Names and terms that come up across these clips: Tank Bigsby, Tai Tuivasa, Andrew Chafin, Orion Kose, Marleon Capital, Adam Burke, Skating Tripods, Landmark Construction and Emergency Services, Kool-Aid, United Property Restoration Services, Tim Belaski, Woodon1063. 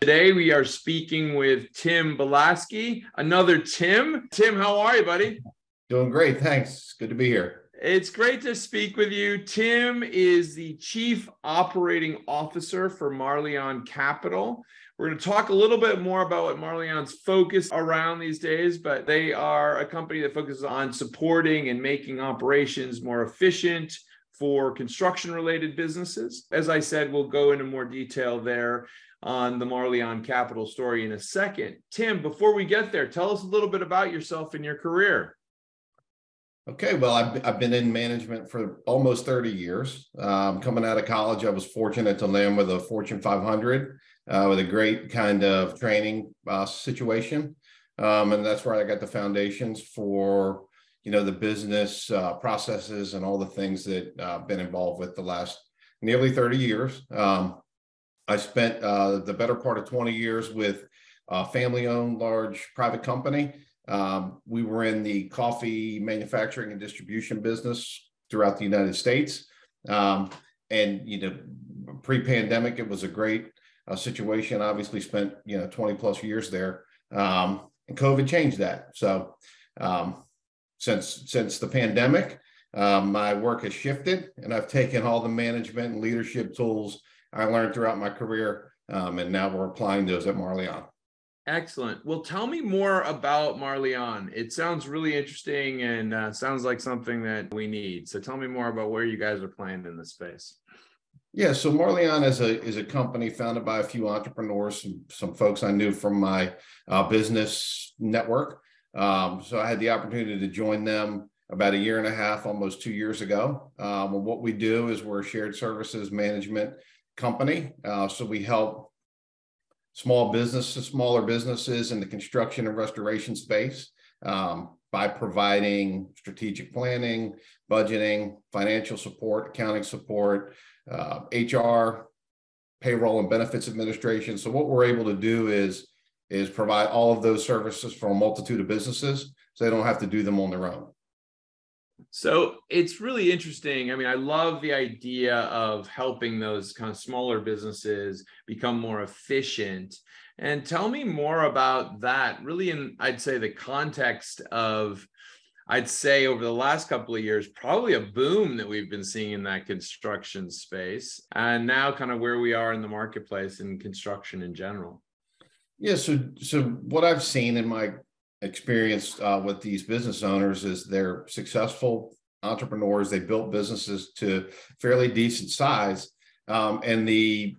Today we are speaking with Tim Belaski, another Tim. Tim, how are you, buddy? Doing great, thanks. Good to be here. It's great to speak with you. Tim is the Chief Operating Officer for Marleon Capital. We're going to talk a little bit more about what Marleon's focused around these days, but they are a company that focuses on supporting and making operations more efficient for construction-related businesses. As I said, we'll go into more detail there on the Marleon Capital story in a second. Tim, before we get there, tell us a little bit about yourself and your career. Okay, well, I've been in management for almost 30 years. Coming out of college, I was fortunate to land with a Fortune 500 with a great kind of training situation. And that's where I got the foundations for, the business processes and all the things that I've been involved with the last nearly 30 years. I spent the better part of 20 years with a family-owned large private company. We were in the coffee manufacturing and distribution business throughout the United States. And, pre-pandemic, it was a great situation. Obviously spent, 20 plus years there. And COVID changed that. So since the pandemic, my work has shifted and I've taken all the management and leadership tools I learned throughout my career, and now we're applying those at Marleon. Excellent. Well, tell me more about Marleon. It sounds really interesting and sounds like something that we need. So tell me more about where you guys are playing in this space. Yeah, so Marleon is a company founded by a few entrepreneurs, some folks I knew from my business network. So I had the opportunity to join them about a year and a half, almost 2 years ago. And what we do is we're a shared services management company. So we help smaller businesses in the construction and restoration space by providing strategic planning, budgeting, financial support, accounting support, HR, payroll and benefits administration. So what we're able to do is provide all of those services for a multitude of businesses so they don't have to do them on their own. So it's really interesting. I mean, I love the idea of helping those kind of smaller businesses become more efficient. And tell me more about that, really in, I'd say, the context of, I'd say over the last couple of years, probably a boom that we've been seeing in that construction space, and now kind of where we are in the marketplace in construction in general. Yeah, so what I've seen in my experience with these business owners is they're successful entrepreneurs. They built businesses to fairly decent size, and the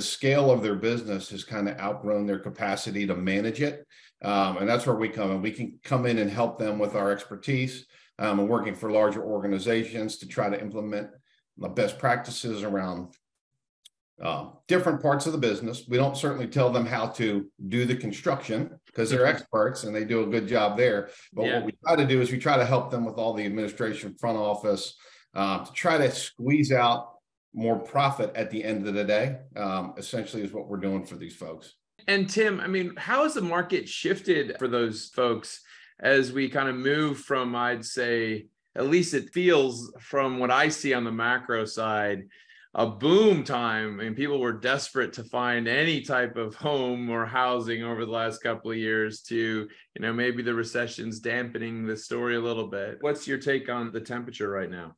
scale of their business has kind of outgrown their capacity to manage it, and that's where we come in. We can come in and help them with our expertise and working for larger organizations to try to implement the best practices around different parts of the business. We don't certainly tell them how to do the construction because they're experts and they do a good job there. But What we try to do is we try to help them with all the administration, front office, to try to squeeze out more profit at the end of the day, essentially is what we're doing for these folks. And Tim, I mean, how has the market shifted for those folks as we kind of move from, I'd say, at least it feels from what I see on the macro side, a boom time, and people were desperate to find any type of home or housing over the last couple of years to, maybe the recession's dampening the story a little bit. What's your take on the temperature right now?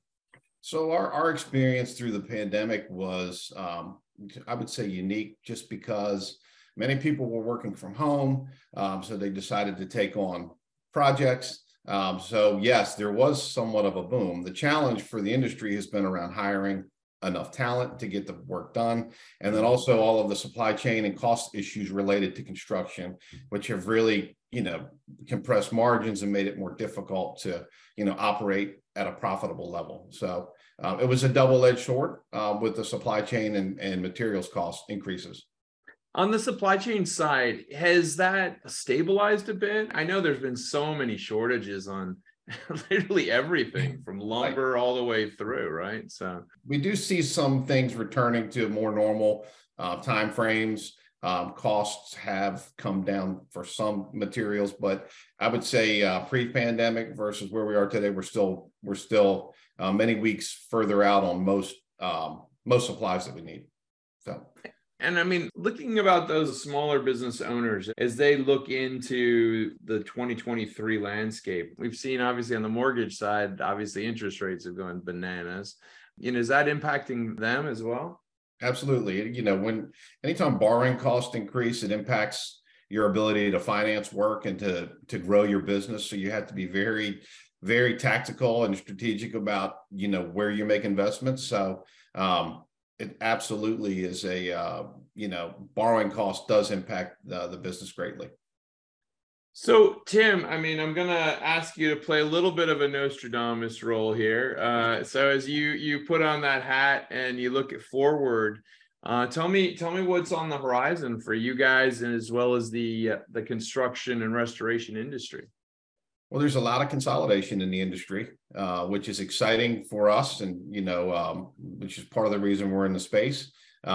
So our experience through the pandemic was, I would say, unique just because many people were working from home, so they decided to take on projects. So yes, there was somewhat of a boom. The challenge for the industry has been around hiring enough talent to get the work done. And then also all of the supply chain and cost issues related to construction, which have really, compressed margins and made it more difficult to, operate at a profitable level. So it was a double-edged sword with the supply chain and materials cost increases. On the supply chain side, has that stabilized a bit? I know there's been so many shortages on literally everything from lumber all the way through, right? So we do see some things returning to more normal timeframes. Costs have come down for some materials, but I would say pre-pandemic versus where we are today, we're still many weeks further out on most supplies that we need. So. And I mean, looking about those smaller business owners, as they look into the 2023 landscape, we've seen obviously on the mortgage side, obviously interest rates have gone bananas. You know, is that impacting them as well? Absolutely. You know, anytime borrowing costs increase, it impacts your ability to finance work and to grow your business. So you have to be very, very tactical and strategic about, you know, where you make investments. So, it absolutely is a, you know, borrowing cost does impact the business greatly. So, Tim, I mean, I'm going to ask you to play a little bit of a Nostradamus role here. So as you put on that hat and you look forward, tell me what's on the horizon for you guys and as well as the construction and restoration industry. Well, there's a lot of consolidation in the industry, which is exciting for us, and you know, which is part of the reason we're in the space. We're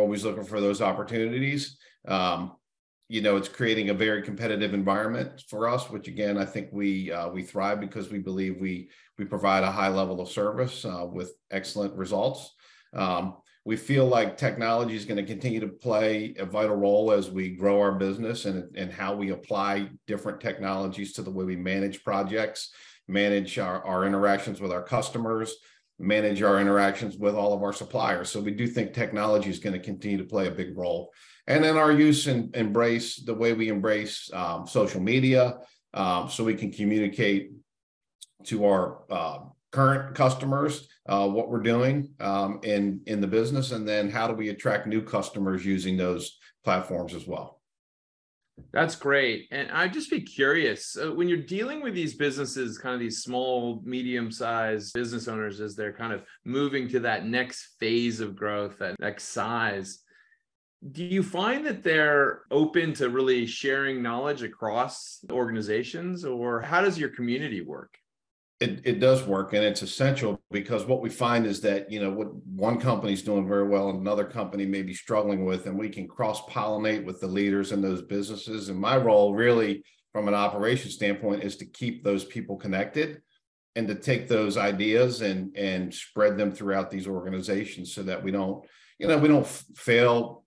always looking for those opportunities. You know, it's creating a very competitive environment for us, which again, I think we thrive because we believe we provide a high level of service with excellent results. We feel like technology is going to continue to play a vital role as we grow our business and how we apply different technologies to the way we manage projects, manage our interactions with our customers, manage our interactions with all of our suppliers. So we do think technology is going to continue to play a big role. And then our use and embrace the way we embrace social media so we can communicate to our current customers, what we're doing in the business, and then how do we attract new customers using those platforms as well. That's great. And I'd just be curious, when you're dealing with these businesses, kind of these small, medium-sized business owners, as they're kind of moving to that next phase of growth, that next size, do you find that they're open to really sharing knowledge across organizations, or how does your community work? It does work, and it's essential, because what we find is that, you know, what one company's doing very well and another company may be struggling with, and we can cross-pollinate with the leaders in those businesses. And my role really from an operations standpoint is to keep those people connected and to take those ideas and spread them throughout these organizations so that we don't fail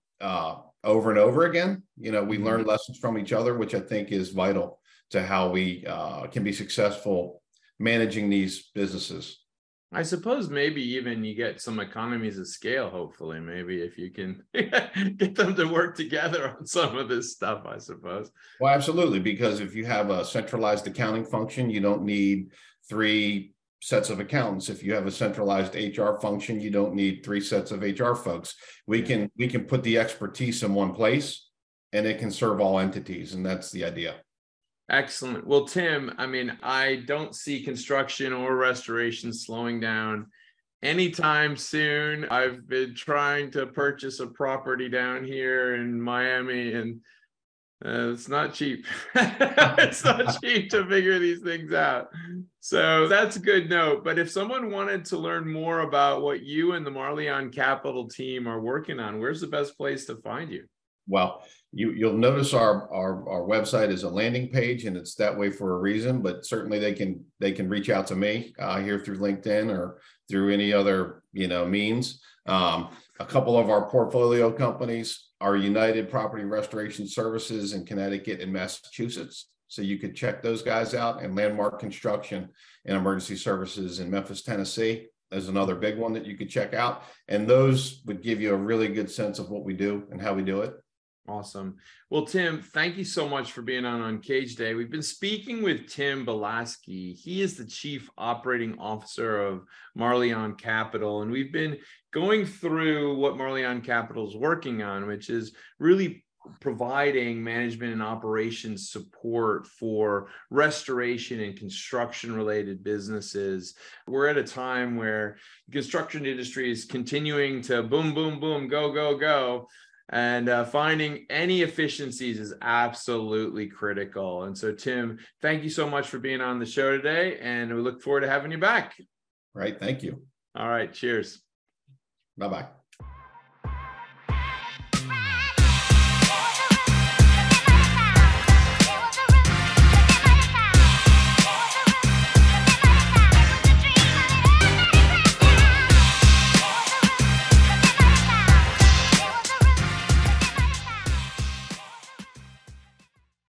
over and over again. You know, we learn lessons from each other, which I think is vital to how we can be successful managing these businesses. I suppose maybe even you get some economies of scale, hopefully, maybe if you can get them to work together on some of this stuff, I suppose. Well, absolutely, because if you have a centralized accounting function, you don't need three sets of accountants. If you have a centralized HR function, you don't need three sets of HR folks. We can put the expertise in one place and it can serve all entities, and that's the idea. Excellent. Well, Tim, I mean, I don't see construction or restoration slowing down anytime soon. I've been trying to purchase a property down here in Miami, and it's not cheap. It's not cheap to figure these things out. So that's a good note. But if someone wanted to learn more about what you and the Marleon Capital team are working on, where's the best place to find you? Well, you'll notice our website is a landing page, and it's that way for a reason, but certainly they can reach out to me here through LinkedIn or through any other, you know, means. A couple of our portfolio companies are United Property Restoration Services in Connecticut and Massachusetts. So you could check those guys out, and Landmark Construction and Emergency Services in Memphis, Tennessee. There's another big one that you could check out. And those would give you a really good sense of what we do and how we do it. Awesome. Well, Tim, thank you so much for being on Cage Day. We've been speaking with Tim Belaski. He is the Chief Operating Officer of Marleon Capital, and we've been going through what Marleon Capital is working on, which is really providing management and operations support for restoration and construction related businesses. We're at a time where the construction industry is continuing to boom, boom, boom, go, go, go. And finding any efficiencies is absolutely critical. And so, Tim, thank you so much for being on the show today, and we look forward to having you back. Right. Thank you. All right. Cheers. Bye-bye.